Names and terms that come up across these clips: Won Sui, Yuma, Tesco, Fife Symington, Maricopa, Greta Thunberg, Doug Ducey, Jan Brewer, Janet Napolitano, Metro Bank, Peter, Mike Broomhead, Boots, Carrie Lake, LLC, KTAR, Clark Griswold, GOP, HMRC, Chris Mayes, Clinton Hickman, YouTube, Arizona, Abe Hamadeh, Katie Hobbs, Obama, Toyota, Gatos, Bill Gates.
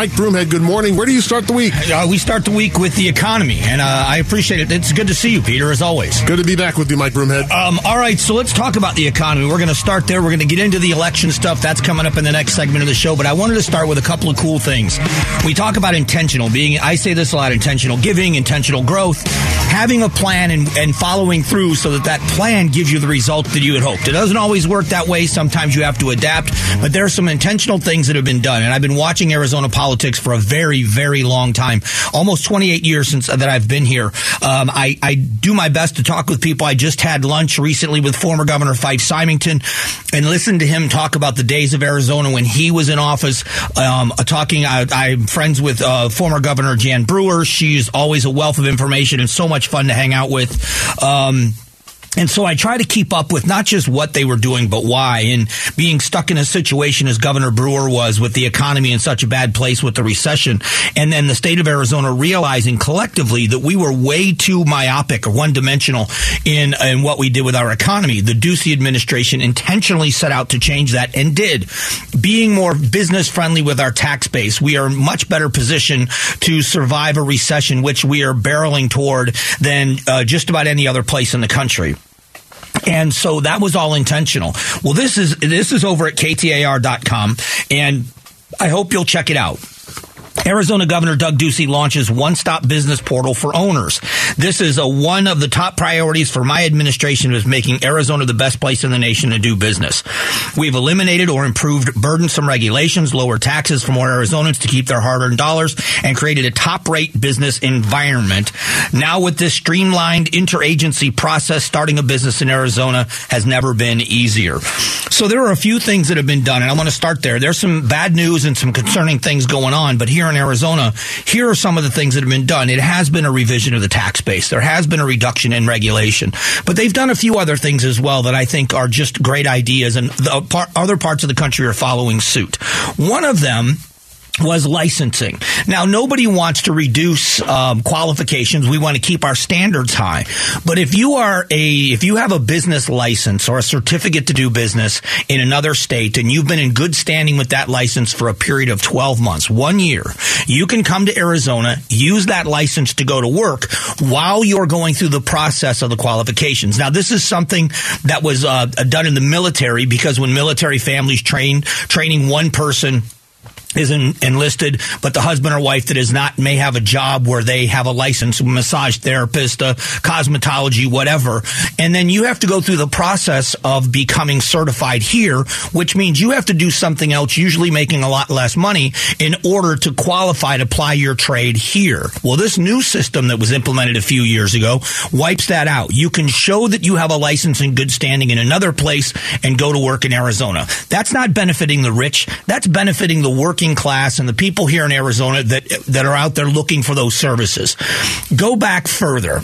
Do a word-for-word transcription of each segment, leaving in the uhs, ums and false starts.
Mike Broomhead, good morning. Where do you start the week? Uh, we start the week with the economy, and uh, I appreciate it. It's good to see you, Peter, as always. Good to be back with you, Mike Broomhead. Um, all right, so let's talk about the economy. We're going to start there. We're going to get into the election stuff. That's coming up in the next segment of the show, but I wanted to start with a couple of cool things. We talk about intentional being, I say this a lot, intentional giving, intentional growth, having a plan and, and following through so that that plan gives you the result that you had hoped. It doesn't always work that way. Sometimes you have to adapt, but there are some intentional things that have been done, and I've been watching Arizona politics for a very, very long time, almost twenty-eight years since that I've been here. Um, I, I do my best to talk with people. I just had lunch recently with former Governor Fife Symington and listened to him talk about the days of Arizona when he was in office, um, talking. I, I'm friends with uh, former Governor Jan Brewer. She's always a wealth of information and so much fun to hang out with. Um And so I try to keep up with not just what they were doing, but why. And being stuck in a situation as Governor Brewer was, with the economy in such a bad place with the recession, and then the state of Arizona realizing collectively that we were way too myopic or one-dimensional in, in what we did with our economy. The Ducey administration intentionally set out to change that and did. Being more business-friendly with our tax base, we are much better positioned to survive a recession, which we are barreling toward, than uh, just about any other place in the country. And so that was all intentional. Well, this is this is over at K T A R dot com, and I hope you'll check it out. Arizona Governor Doug Ducey launches one-stop business portal for owners. This is a one of the top priorities for my administration is making Arizona the best place in the nation to do business. We've eliminated or improved burdensome regulations, lowered taxes for more Arizonans to keep their hard-earned dollars, and created a top-rate business environment. Now with this streamlined interagency process, starting a business in Arizona has never been easier. So there are a few things that have been done, and I want to start there. There's some bad news and some concerning things going on, but here in Arizona, here are some of the things that have been done. It has been a revision of the tax base. There has been a reduction in regulation. But they've done a few other things as well that I think are just great ideas, and the par- other parts of the country are following suit. One of them was licensing. Now, nobody wants to reduce um, qualifications. We want to keep our standards high. But if you are a, if you have a business license or a certificate to do business in another state, and you've been in good standing with that license for a period of twelve months, one year, you can come to Arizona, use that license to go to work while you're going through the process of the qualifications. Now, this is something that was uh, done in the military, because when military families train, training one person is en- enlisted, but the husband or wife that is not may have a job where they have a license, a massage therapist, a cosmetology, whatever. And then you have to go through the process of becoming certified here, which means you have to do something else, usually making a lot less money, in order to qualify to apply your trade here. Well, this new system that was implemented a few years ago wipes that out. You can show that you have a license in good standing in another place and go to work in Arizona. That's not benefiting the rich. That's benefiting the working class and the people here in Arizona that that are out there looking for those services. Go back further.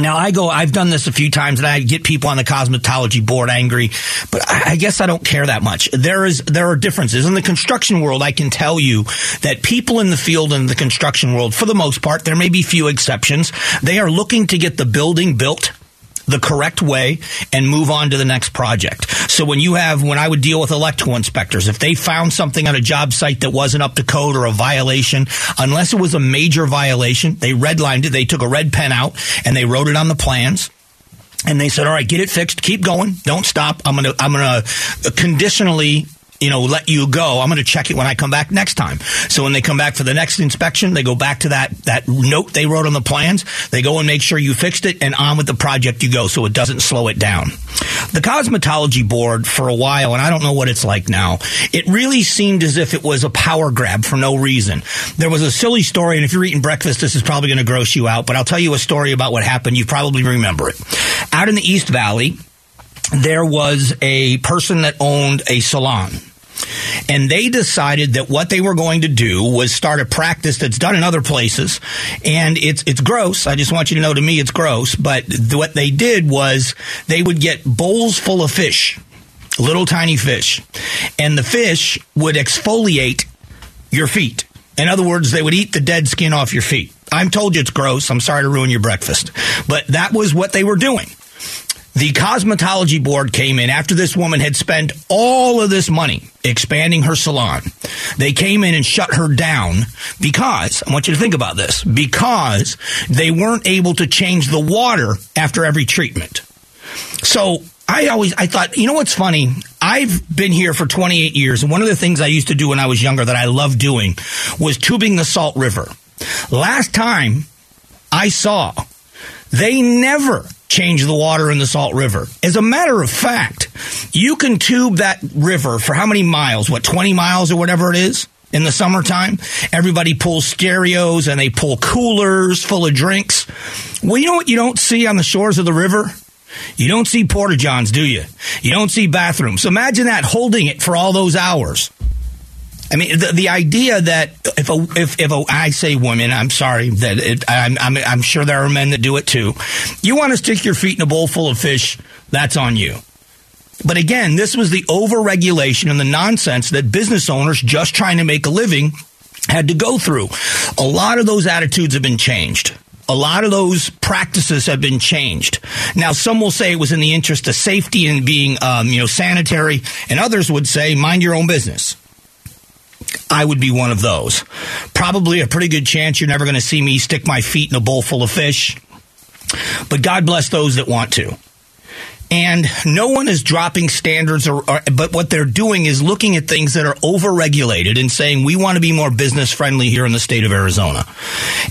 Now, I go, I've done this a few times, and I get people on the cosmetology board angry, but I, I guess I don't care that much. There is, there are differences. In the construction world, I can tell you that people in the field in the construction world, for the most part, there may be few exceptions, they are looking to get the building built the correct way and move on to the next project. So when you have, when I would deal with electrical inspectors, if they found something on a job site that wasn't up to code or a violation, unless it was a major violation, they redlined it, they took a red pen out and they wrote it on the plans. And they said, all right, get it fixed, keep going, don't stop. I'm going to, I'm going to conditionally, you know, let you go. I'm going to check it when I come back next time. So when they come back for the next inspection, they go back to that, that note they wrote on the plans. They go and make sure you fixed it, and on with the project you go, so it doesn't slow it down. The cosmetology board for a while, and I don't know what it's like now, it really seemed as if it was a power grab for no reason. There was a silly story, and if you're eating breakfast, this is probably going to gross you out, but I'll tell you a story about what happened. You probably remember it. Out in the East Valley, there was a person that owned a salon, and they decided that what they were going to do was start a practice that's done in other places, and it's it's gross. I just want you to know, to me, it's gross, but th- what they did was they would get bowls full of fish, little tiny fish, and the fish would exfoliate your feet. In other words, they would eat the dead skin off your feet. I'm told you it's gross. I'm sorry to ruin your breakfast, but that was what they were doing. The cosmetology board came in after this woman had spent all of this money expanding her salon. They came in and shut her down because, I want you to think about this, because they weren't able to change the water after every treatment. So I always, I thought, you know what's funny? I've been here for twenty-eight years, and one of the things I used to do when I was younger that I loved doing was tubing the Salt River. Last time I saw, they never changed the water in the Salt River. As a matter of fact, you can tube that river for how many miles? What, twenty miles or whatever it is? In the summertime, everybody pulls stereos and they pull coolers full of drinks. Well, you know what you don't see on the shores of the river? You don't see porta-johns, do you? You don't see bathrooms. Imagine that, holding it for all those hours. I mean, the, the idea that if a, if if a, I say women, I'm sorry that it, I'm, I'm I'm sure there are men that do it too. You want to stick your feet in a bowl full of fish? That's on you. But again, this was the overregulation and the nonsense that business owners just trying to make a living had to go through. A lot of those attitudes have been changed. A lot of those practices have been changed. Now, some will say it was in the interest of safety and being, um, you know, sanitary, and others would say, mind your own business. I would be one of those. Probably a pretty good chance you're never going to see me stick my feet in a bowl full of fish. But God bless those that want to. And no one is dropping standards, or, or, but what they're doing is looking at things that are overregulated and saying, we want to be more business friendly here in the state of Arizona.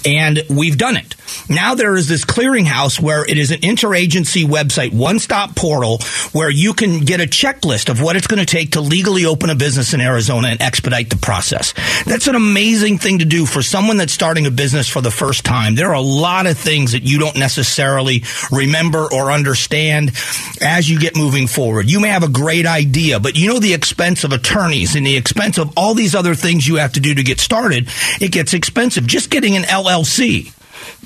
And we've done it. Now there is this clearinghouse where it is an interagency website, one-stop portal, where you can get a checklist of what it's going to take to legally open a business in Arizona and expedite the process. That's an amazing thing to do for someone that's starting a business for the first time. There are a lot of things that you don't necessarily remember or understand as you get moving forward. You may have a great idea, but you know the expense of attorneys and the expense of all these other things you have to do to get started, it gets expensive. Just getting an L L C,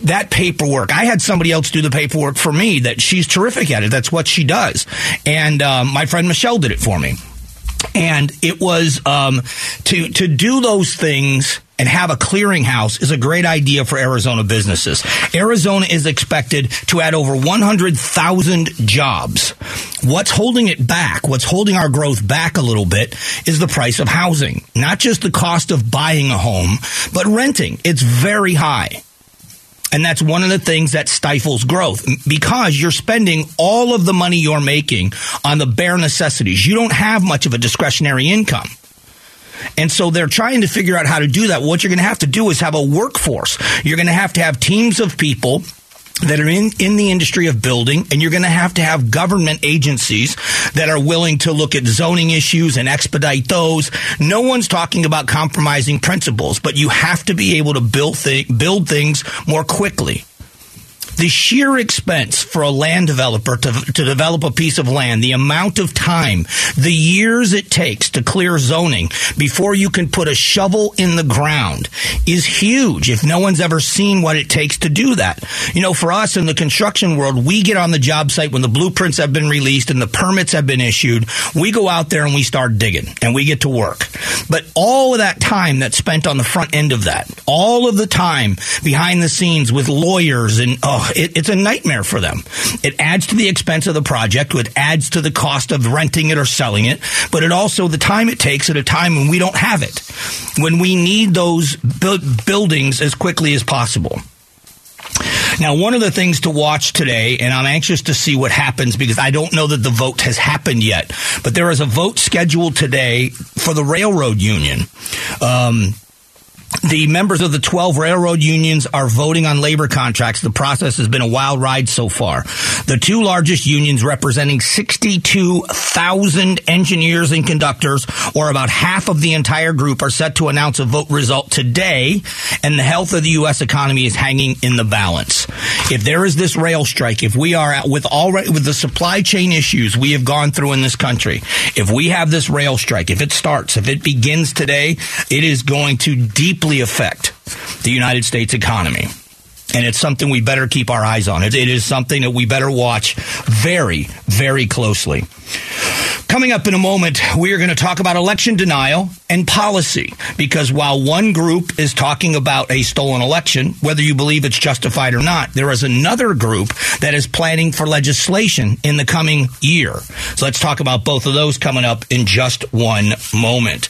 that paperwork. I had somebody else do the paperwork for me that she's terrific at it. That's what she does. And um, my friend Michelle did it for me. And it was um, to to do those things and have a clearinghouse is a great idea for Arizona businesses. Arizona is expected to add over one hundred thousand jobs. What's holding it back, what's holding our growth back a little bit, is the price of housing. Not just the cost of buying a home, but renting. It's very high. And that's one of the things that stifles growth, because you're spending all of the money you're making on the bare necessities. You don't have much of a discretionary income. And so they're trying to figure out how to do that. What you're going to have to do is have a workforce. You're going to have to have teams of people that are in, in the industry of building, and you're going to have to have government agencies that are willing to look at zoning issues and expedite those. No one's talking about compromising principles, but you have to be able to build th- build things more quickly. The sheer expense for a land developer to, to develop a piece of land, the amount of time, the years it takes to clear zoning before you can put a shovel in the ground is huge if no one's ever seen what it takes to do that. You know, for us in the construction world, we get on the job site when the blueprints have been released and the permits have been issued. We go out there and we start digging and we get to work. But all of that time that's spent on the front end of that, all of the time behind the scenes with lawyers and, oh, It, it's a nightmare for them. It adds to the expense of the project. It adds to the cost of renting it or selling it. But it also, the time it takes at a time when we don't have it, when we need those bu- buildings as quickly as possible. Now, one of the things to watch today, and I'm anxious to see what happens because I don't know that the vote has happened yet, but there is a vote scheduled today for the railroad union. Um The members of the twelve railroad unions are voting on labor contracts. The process has been a wild ride so far. The two largest unions, representing sixty-two thousand engineers and conductors, or about half of the entire group, are set to announce a vote result today, and the health of the U S economy is hanging in the balance. If there is this rail strike, if we are with all with the supply chain issues we have gone through in this country, if we have this rail strike, if it starts, if it begins today, it is going to deeply affect the United States economy. And it's something we better keep our eyes on. It, it is something that we better watch very, very closely. Coming up in a moment, we are going to talk about election denial and policy, because while one group is talking about a stolen election, whether you believe it's justified or not, there is another group that is planning for legislation in the coming year. So let's talk about both of those coming up in just one moment.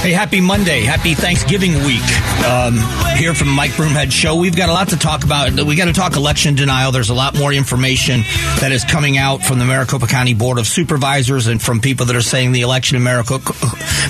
Hey, happy Monday. Happy Thanksgiving week. Um, here from the Mike Broomhead Show. We've got a lot to talk about. We got to talk election denial. There's a lot more information that is coming out from the Maricopa County Board of Supervisors and from people that are saying the election in Maricopa,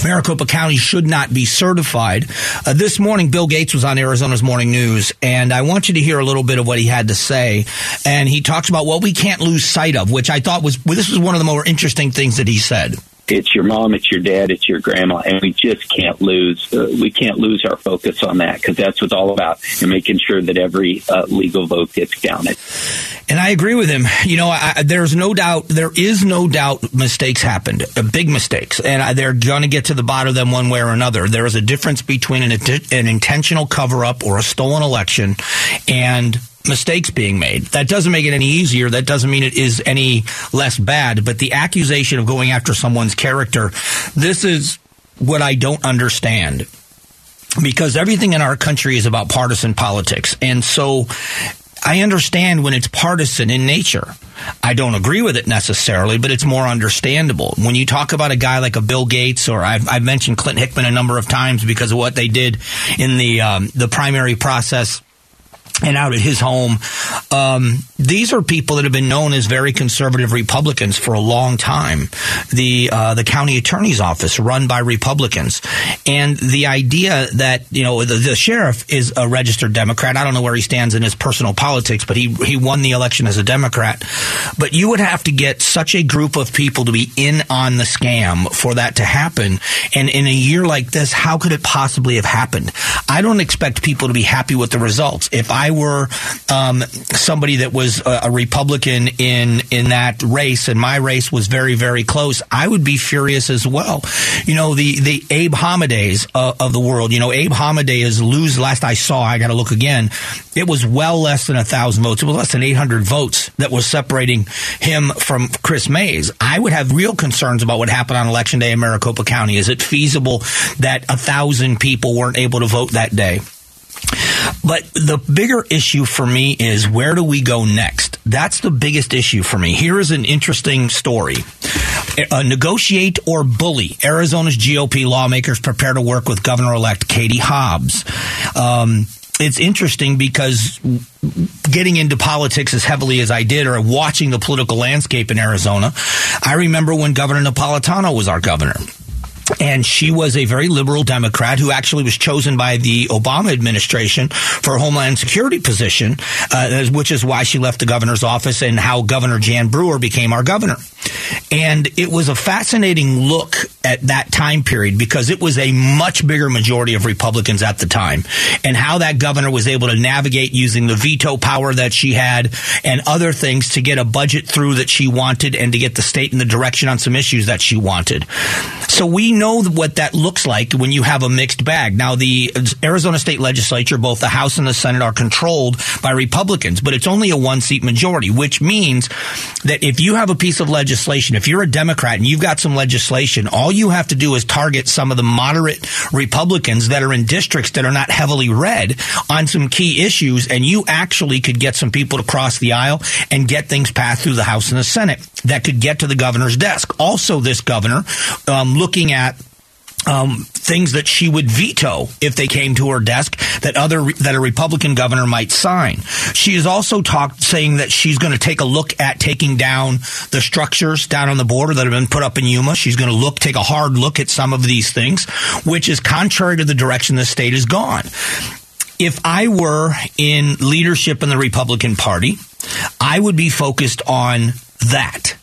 Maricopa County should not be certified. Uh, this morning, Bill Gates was on Arizona's Morning News, and I want you to hear a little bit of what he had to say. And he talks about what we can't lose sight of, which I thought was, well, this was one of the more interesting things that he said. It's your mom, it's your dad, it's your grandma, and we just can't lose. Uh, we can't lose our focus on that, because that's what it's all about, and making sure that every uh, legal vote gets counted. And I agree with him. You know, I, there's no doubt, there is no doubt mistakes happened, uh, big mistakes, and I, they're going to get to the bottom of them one way or another. There is a difference between an, an intentional cover-up or a stolen election and mistakes being made. That doesn't make it any easier. That doesn't mean it is any less bad. But the accusation of going after someone's character, this is what I don't understand, because everything in our country is about partisan politics. And so I understand when it's partisan in nature. I don't agree with it necessarily, but it's more understandable. When you talk about a guy like a Bill Gates, or I've, I've mentioned Clinton Hickman a number of times because of what they did in the um, the primary process and out at his home. Um, these are people that have been known as very conservative Republicans for a long time. The uh, the county attorney's office run by Republicans. And the idea that, you know, the, the sheriff is a registered Democrat. I don't know where he stands in his personal politics, but he, he won the election as a Democrat. But you would have to get such a group of people to be in on the scam for that to happen. And in a year like this, how could it possibly have happened? I don't expect people to be happy with the results. If I were um, somebody that was a, a Republican in in that race, and my race was very, very close, I would be furious as well. You know, the, the Abe Hamadehs uh, of the world, you know, Abe Hamadeh is lose. Last I saw, I got to look again. It was well less than one thousand votes. It was less than eight hundred votes that was separating him from Chris Mayes. I would have real concerns about what happened on Election Day in Maricopa County. Is it feasible that one thousand people weren't able to vote that day? But the bigger issue for me is, where do we go next? That's the biggest issue for me. Here is an interesting story. Uh, negotiate or bully. Arizona's G O P lawmakers prepare to work with Governor-elect Katie Hobbs. Um, it's interesting because getting into politics as heavily as I did, or watching the political landscape in Arizona, I remember when Governor Napolitano was our governor. And she was a very liberal Democrat who actually was chosen by the Obama administration for a Homeland Security position, uh, which is why she left the governor's office, and how Governor Jan Brewer became our governor. And it was a fascinating look at that time period, because it was a much bigger majority of Republicans at the time, and how that governor was able to navigate using the veto power that she had and other things to get a budget through that she wanted, and to get the state in the direction on some issues that she wanted. So we know what that looks like when you have a mixed bag. Now, the Arizona state legislature, both the House and the Senate, are controlled by Republicans, but it's only a one-seat majority, which means that if you have a piece of legislation, if you're a Democrat and you've got some legislation, all you have to do is target some of the moderate Republicans that are in districts that are not heavily red on some key issues, and you actually could get some people to cross the aisle and get things passed through the House and the Senate that could get to the governor's desk. Also, this governor, um, looking at Um, things that she would veto if they came to her desk, that other that a Republican governor might sign. She is also talked saying that she's going to take a look at taking down the structures down on the border that have been put up in Yuma. She's going to look, take a hard look at some of these things, which is contrary to the direction the state has gone. If I were in leadership in the Republican Party, I would be focused on that.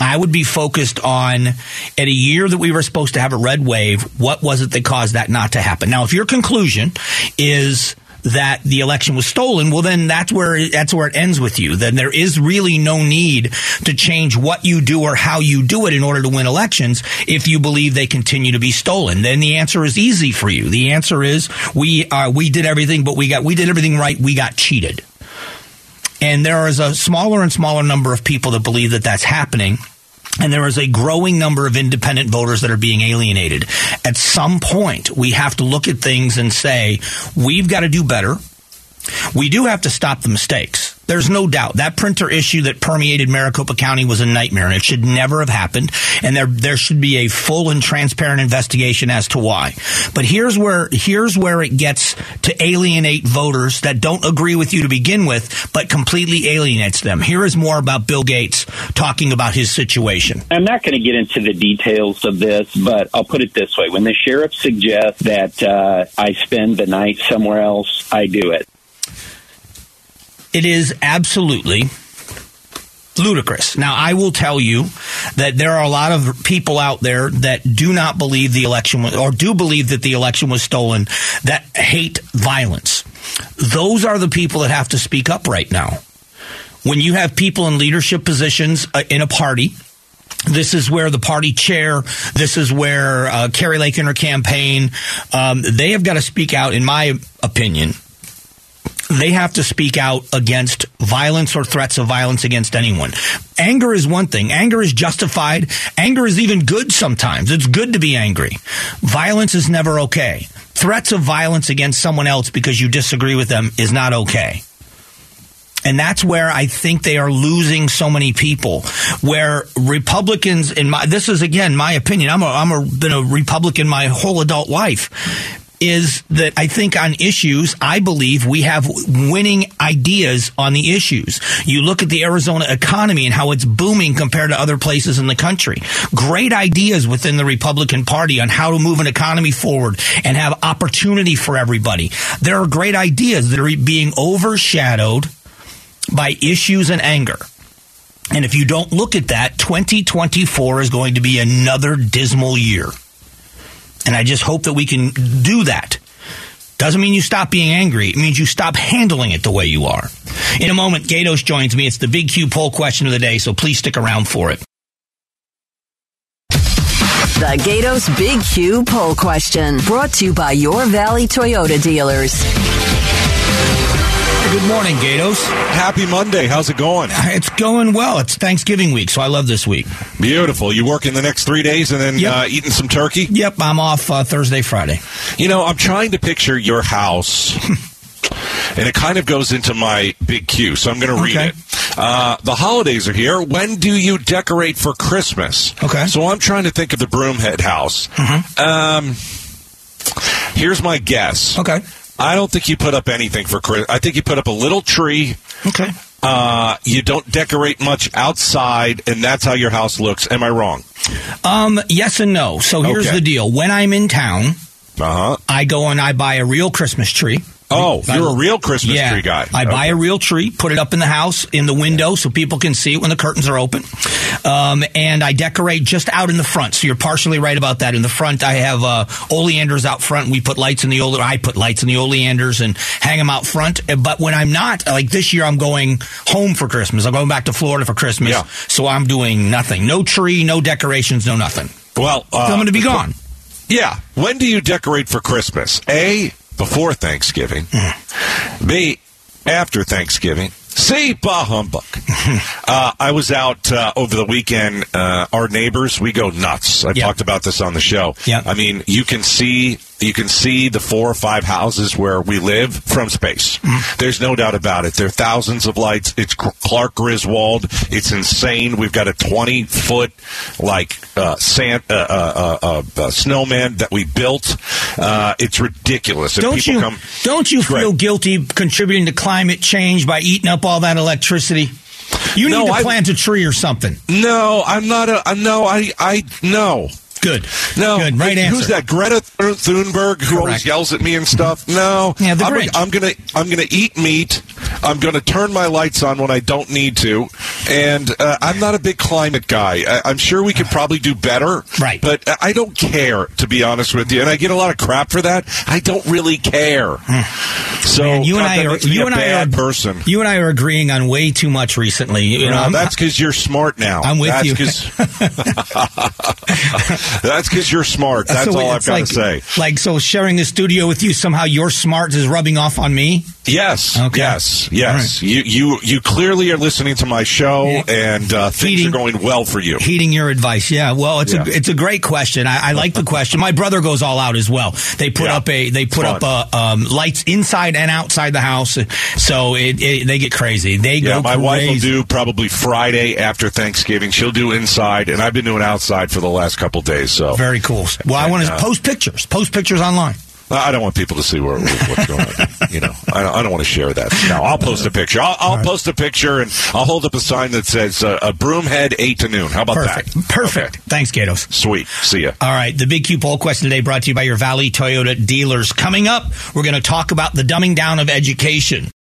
I would be focused on, at a year that we were supposed to have a red wave, what was it that caused that not to happen? Now, if your conclusion is that the election was stolen, well, then that's where that's where it ends with you. Then there is really no need to change what you do or how you do it in order to win elections if you believe they continue to be stolen. Then the answer is easy for you. The answer is we uh, we did everything, but we got we did everything right. We got cheated. And there is a smaller and smaller number of people that believe that that's happening. And there is a growing number of independent voters that are being alienated. At some point, we have to look at things and say, we've got to do better. We do have to stop the mistakes. There's no doubt that printer issue that permeated Maricopa County was a nightmare, and it should never have happened. And there there should be a full and transparent investigation as to why. But here's where here's where it gets to alienate voters that don't agree with you to begin with, but completely alienates them. Here is more about Bill Gates talking about his situation. I'm not going to get into the details of this, but I'll put it this way: when the sheriff suggests that uh, I spend the night somewhere else, I do it. It is absolutely ludicrous. Now, I will tell you that there are a lot of people out there that do not believe the election was, or do believe that the election was stolen, that hate violence. Those are the people that have to speak up right now. When you have people in leadership positions in a party, this is where the party chair, this is where uh, Carrie Lake and her campaign, um, they have got to speak out, in my opinion. They have to speak out against violence or threats of violence against anyone. Anger is one thing. Anger is justified. Anger is even good sometimes. It's good to be angry. Violence is never okay. Threats of violence against someone else because you disagree with them is not okay. And that's where I think they are losing so many people, where Republicans, in my, this is again my opinion, I'm a, I'm a, been a Republican my whole adult life, is that I think on issues, I believe we have winning ideas on the issues. You look at the Arizona economy and how it's booming compared to other places in the country. Great ideas within the Republican Party on how to move an economy forward and have opportunity for everybody. There are great ideas that are being overshadowed by issues and anger. And if you don't look at that, twenty twenty-four is going to be another dismal year. And I just hope that we can do that. Doesn't mean you stop being angry. It means you stop handling it the way you are. In a moment, Gatos joins me. It's the Big Q poll question of the day, so please stick around for it. The Gatos Big Q poll question, brought to you by your Valley Toyota dealers. Good morning, Gatos. Happy Monday. How's it going? It's going well. It's Thanksgiving week, so I love this week. Beautiful. You working the next three days and then yep. uh, eating some turkey? Yep, I'm off uh, Thursday, Friday. You know, I'm trying to picture your house, and it kind of goes into my Big Q, so I'm going to read okay. it. Uh, the holidays are here. When do you decorate for Christmas? Okay. So I'm trying to think of the Broomhead house. Mm-hmm. Um, here's my guess. Okay. I don't think you put up anything for Christmas. I think you put up a little tree. Okay. Uh, you don't decorate much outside, and that's how your house looks. Am I wrong? Um, yes and no. So here's okay. the deal. When I'm in town, uh-huh. I go and I buy a real Christmas tree. Oh, I, you're a real Christmas yeah, tree guy. I okay. buy a real tree, put it up in the house, in the window, so people can see it when the curtains are open. Um, and I decorate just out in the front. So you're partially right about that. In the front, I have uh, oleanders out front. We put lights in the oleanders. I put lights in the oleanders and hang them out front. But when I'm not, like this year, I'm going home for Christmas. I'm going back to Florida for Christmas. Yeah. So I'm doing nothing. No tree, no decorations, no nothing. Well, uh, so I'm going to be gone. Yeah. When do you decorate for Christmas? A... Before Thanksgiving. Mm. B, after Thanksgiving. C, bah humbug. uh, I was out uh, over the weekend. Uh, our neighbors, we go nuts. I've yep. talked about this on the show. Yep. I mean, you can see... You can see the four or five houses where we live from space. Mm. There's no doubt about it. There are thousands of lights. It's Clark Griswold. It's insane. We've got a twenty-foot like uh, sand, uh, uh, uh, uh, snowman that we built. Uh, it's ridiculous. Don't, people you, come, don't you feel right. guilty contributing to climate change by eating up all that electricity? You no, need to I, plant a tree or something. No, I'm not a... Uh, no, I... I no. Good. No. Good. Right answer. Who's that? Greta Thunberg, who Correct. always yells at me and stuff? No. Yeah, the I'm, I'm gonna I'm gonna eat meat. I'm going to turn my lights on when I don't need to. And uh, I'm not a big climate guy. I- I'm sure we could probably do better. Right. But I don't care, to be honest with you. And I get a lot of crap for that. I don't really care. So Man, you and I are you and I are person. You and I are agreeing on way too much recently. You know, no, that's because you're smart now. I'm with that's you. Cause, that's because you're smart. That's so all I've got like, to say. Like, so sharing the studio with you, somehow your smart is rubbing off on me? Yes. Okay. Yes. Yes. Right. You you you clearly are listening to my show, yeah. and uh, things heeding, are going well for you. Heeding your advice. Yeah. Well, it's yeah. a it's a great question. I, I like the question. My brother goes all out as well. They put yeah. up a they put Fun. up a, um, lights inside and outside the house, so it, it they get crazy. They yeah, go. My crazy. wife will do probably Friday after Thanksgiving. She'll do inside, and I've been doing outside for the last couple of days. So very cool. Well, and, I want to uh, post pictures. Post pictures online. I don't want people to see where, what's going on. You know, I don't, I don't want to share that. No, I'll post a picture. I'll, I'll right. post a picture, and I'll hold up a sign that says uh, a Broomhead eight to noon. How about Perfect. that? Perfect. Okay. Thanks, Gatos. Sweet. See ya. All right. The Big Q poll question today brought to you by your Valley Toyota dealers. Coming up, we're going to talk about the dumbing down of education.